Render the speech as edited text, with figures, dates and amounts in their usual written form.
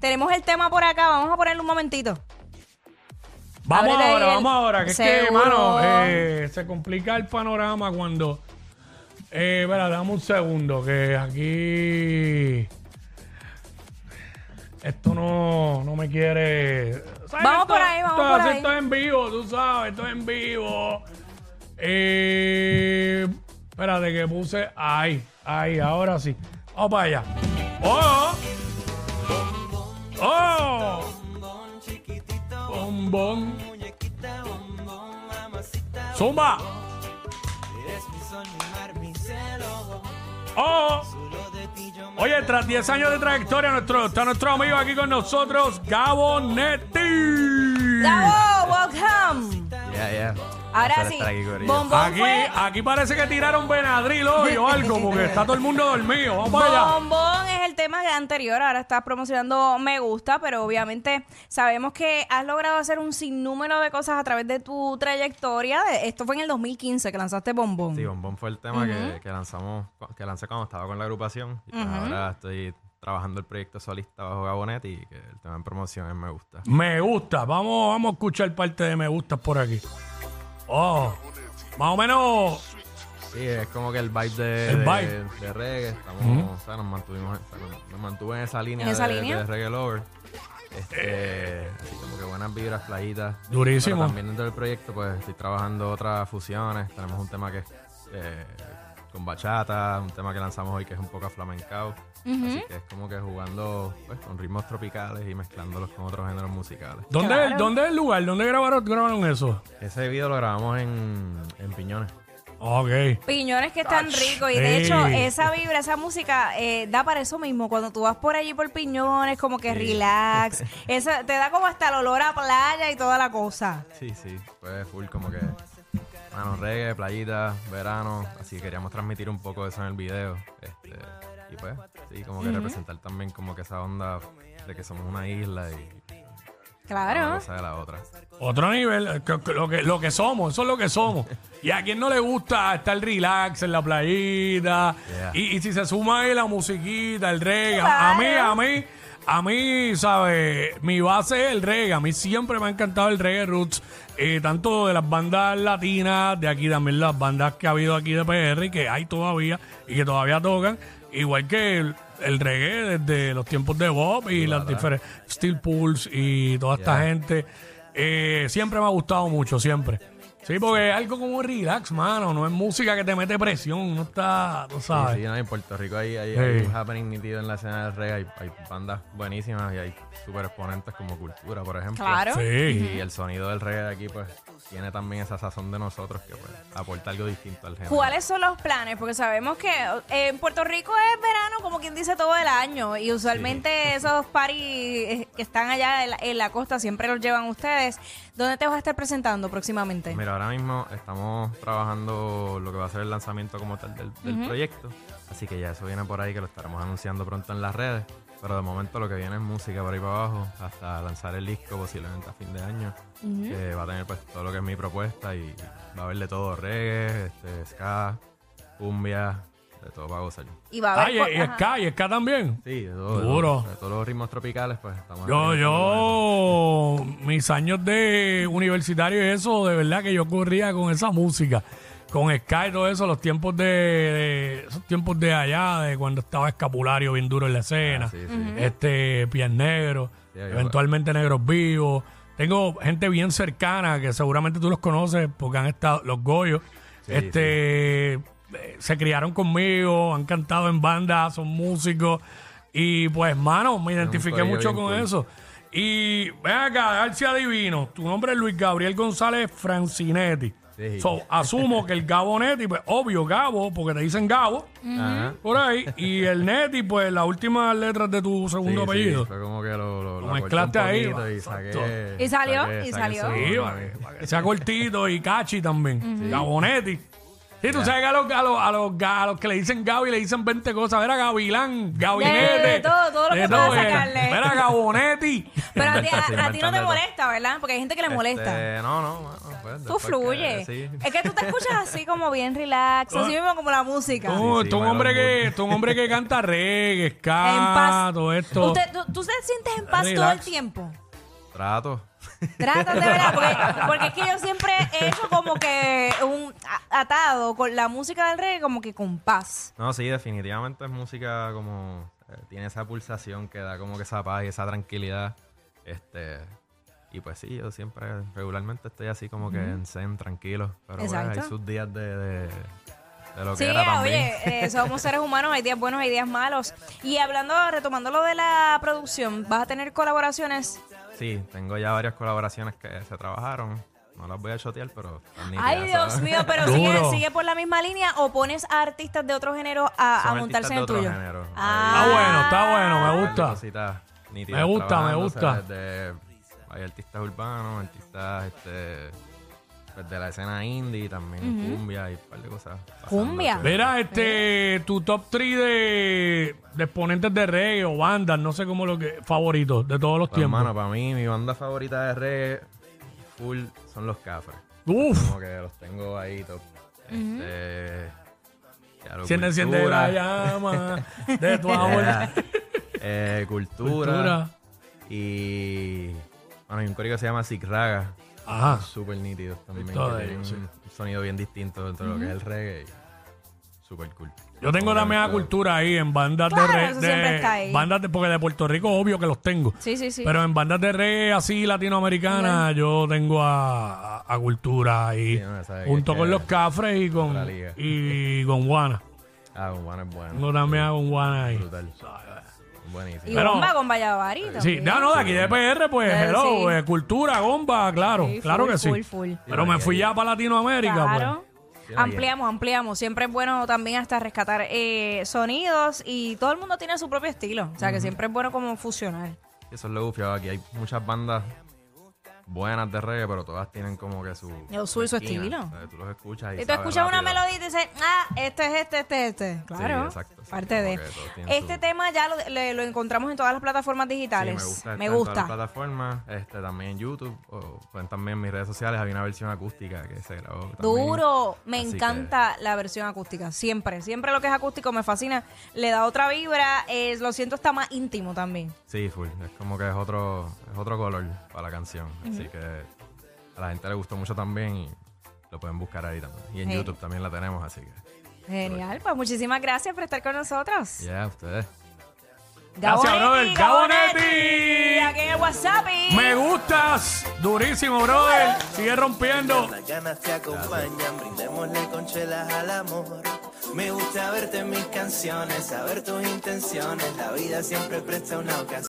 Tenemos el tema por acá, vamos a ponerlo un momentito. Vamos ahora, vamos ahora. Que seguro. Es que, hermano, se complica el panorama cuando... Espera, dame un segundo, que aquí... Esto no me quiere... ¿Sabes? Vamos por ahí, vamos por ahí. Esto es en vivo, tú sabes, esto es en vivo. Espérate, que puse... Ahí, ahora sí. Vamos para allá. ¡Oh! ¡Oh! Bombón. ¡Zumba! ¡Oh! Oye, tras 10 años de trayectoria, está nuestro amigo aquí con nosotros, Gabonetti. ¡Gabo, welcome! Yeah. Ahora sí, Bombón aquí parece que tiraron Benadryl hoy o algo, porque está todo el mundo dormido. Vamos para allá. Bombón es el tema anterior, ahora estás promocionando Me Gusta, pero obviamente sabemos que has logrado hacer un sinnúmero de cosas a través de tu trayectoria. Esto fue en el 2015 que lanzaste Bombón. Sí, Bombón fue el tema que lancé cuando estaba con la agrupación. Y ahora estoy trabajando el proyecto solista bajo Gabonetti y que el tema en promoción es Me Gusta. Me Gusta, vamos a escuchar parte de Me Gusta por aquí. Oh, más o menos. Sí, es como que el vibe de reggae. Estamos, o sea, nos mantuve en esa línea de reggae lover. Así como que buenas vibras, playitas. Durísimo. Pero también dentro del proyecto, pues estoy trabajando otras fusiones. Tenemos un tema que es con bachata, un tema que lanzamos hoy que es un poco flamencao. Así que es como que jugando pues, con ritmos tropicales y mezclándolos con otros géneros musicales. ¿Dónde es el lugar? ¿Dónde grabaron eso? Ese video lo grabamos en Piñones. Okay. Piñones que están ricos. Y de hecho, esa vibra, esa música da para eso mismo. Cuando tú vas por allí por Piñones, como que relax. Esa, te da como hasta el olor a playa y toda la cosa. Sí, pues full como que... Mano, reggae, playita, verano. Así que queríamos transmitir un poco de eso en el video. Y pues, sí, como que representar también como que esa onda de que somos una isla y... Claro. Una cosa de la otra. Otro nivel, lo que somos, eso es lo que somos. Y a quien no le gusta estar relax en la playita. Yeah. Y si se suma ahí la musiquita, el reggae. Claro. A mí, ¿sabes? Mi base es el reggae. A mí siempre me ha encantado el reggae roots. Tanto de las bandas latinas, de aquí también las bandas que ha habido aquí de PR y que hay todavía y que todavía tocan. Igual que el reggae desde los tiempos de Bob y las diferentes Steel Pulse y toda esta gente. Siempre me ha gustado mucho, siempre. Sí, porque es algo como relax, mano. No es música que te mete presión. No está, tú sabes. Sí, no, en Puerto Rico hay un happening nítido en la escena del reggae. Hay bandas buenísimas y hay super exponentes como Cultura, por ejemplo. Claro. Sí. Y el sonido del reggae de aquí, pues, tiene también esa sazón de nosotros que pues, aporta algo distinto al género. ¿Cuáles son los planes? Porque sabemos que en Puerto Rico es verano, como quien dice, todo el año. Y usualmente esos parties que están allá en la costa siempre los llevan ustedes. ¿Dónde te vas a estar presentando próximamente? Mira, ahora mismo estamos trabajando lo que va a ser el lanzamiento como tal del proyecto. Así que ya eso viene por ahí, que lo estaremos anunciando pronto en las redes. Pero de momento lo que viene es música por ahí para abajo, hasta lanzar el disco posiblemente a fin de año. Que va a tener pues todo lo que es mi propuesta y va a haber de todo, reggae, ska, cumbia, de todo para gozar. Y va a haber... y ska también. Sí, de todo. Duro. De todos los ritmos tropicales, pues estamos... Mis años de universitario y eso, de verdad que yo corría con esa música. Con ska y todo eso, los tiempos de allá, de cuando estaba Escapulario bien duro en la escena, Pies Negros, eventualmente Negros Vivos. Tengo gente bien cercana que seguramente tú los conoces porque han estado Los Goyos, se criaron conmigo, han cantado en bandas, son músicos y pues, mano, me identifiqué mucho con eso. Y ven acá, a ver si adivino, tu nombre es Luis Gabriel González Francinetti. Sí. So, asumo que el Gabo Netti, pues obvio Gabo, porque te dicen Gabo por ahí, y el Netti, pues las últimas letras de tu segundo apellido. Sí, fue como que lo mezclaste ahí. Y salió. Sí, para que sea cortito y catchy también. Gabo Netti. Sí, tú sabes que a los que le dicen Gaby le dicen 20 cosas. Era Gavilán, Gabinete. De todo lo que puedas sacarle. Era Gabonetti. Pero a ti no te molesta, ¿verdad? Porque hay gente que le molesta. No, tú fluyes. Sí. Es que tú te escuchas así como bien relax, así mismo como la música. Tú un hombre que canta reggae, ska, todo esto. ¿Tú te sientes en paz todo el tiempo? Trato de verdad, porque es que yo siempre he hecho como que un atado con la música del reggae como que con paz. No, sí, definitivamente es música como... tiene esa pulsación que da como que esa paz y esa tranquilidad. Y pues sí, yo siempre regularmente estoy así como que en zen, tranquilo. Pero bueno, hay sus días de lo que era también. Oye, somos seres humanos, hay días buenos, hay días malos. Y retomando lo de la producción, ¿vas a tener colaboraciones? Sí, tengo ya varias colaboraciones que se trabajaron. No las voy a chotear, pero... Ay, Dios mío, pero sigue por la misma línea o pones a artistas de otro género a montarse en el tuyo. Está bueno, me gusta. Hay artistas urbanos, artistas de la escena indie, también cumbia y un par de cosas. ¿Cumbia? Mira, tu top 3 de exponentes de reggae o bandas, no sé cómo lo que... favoritos de todos los tiempos. Hermano, para mí, mi banda favorita de reggae full son Los Cafres. Uf. Como que los tengo ahí top. Enciende la llama de tu abuela. Cultura. Y... Bueno, hay un código que se llama Zik Raga. Ajá. Súper nítido también. Un sonido bien distinto dentro de lo que es el reggae. Súper cool. Yo tengo la mega cultura ahí en bandas de reggae. Siempre está ahí. Porque de Puerto Rico, obvio que los tengo. Sí. Pero en bandas de reggae así latinoamericanas, yo tengo a Cultura ahí. Sí, junto con Los Cafres y con Guana. Con Guana es bueno. Tengo también con Guana ahí. Brutal. Buenísimo. Y pero, Gomba con Valladolid. Sí, de aquí de PR, pues, hello, Cultura, Gomba, claro, sí, full, claro que sí. Full. Pero me fui ya para Latinoamérica, claro. Pues. Ampliamos. Siempre es bueno también hasta rescatar sonidos y todo el mundo tiene su propio estilo. O sea, que siempre es bueno como fusionar. Eso es lo bufiado. Aquí hay muchas bandas buenas de reggae, pero todas tienen como que su estilo. O sea, tú los escuchas y tú escuchas rápido una melodía y te dices, este. Claro, sí, exacto, parte de. Este tema ya lo encontramos en todas las plataformas digitales. Sí, me gusta. En todas las plataformas, también en YouTube, o también en mis redes sociales había una versión acústica que se grabó también. Duro, me encanta la versión acústica, siempre lo que es acústico me fascina, le da otra vibra, lo siento, está más íntimo también. Sí, full, es como que es otro color para la canción. Así que a la gente le gustó mucho también y lo pueden buscar ahí también. Y en YouTube también la tenemos, así que... Genial, pues muchísimas gracias por estar con nosotros. A ustedes. Gabonetti. Aquí en el WhatsApp. Me gustas. Durísimo, brother. Sigue rompiendo. Las ganas te acompañan. Brindémosle con chelas al amor. Me gusta verte en mis canciones, saber tus intenciones. La vida siempre presta una ocasión.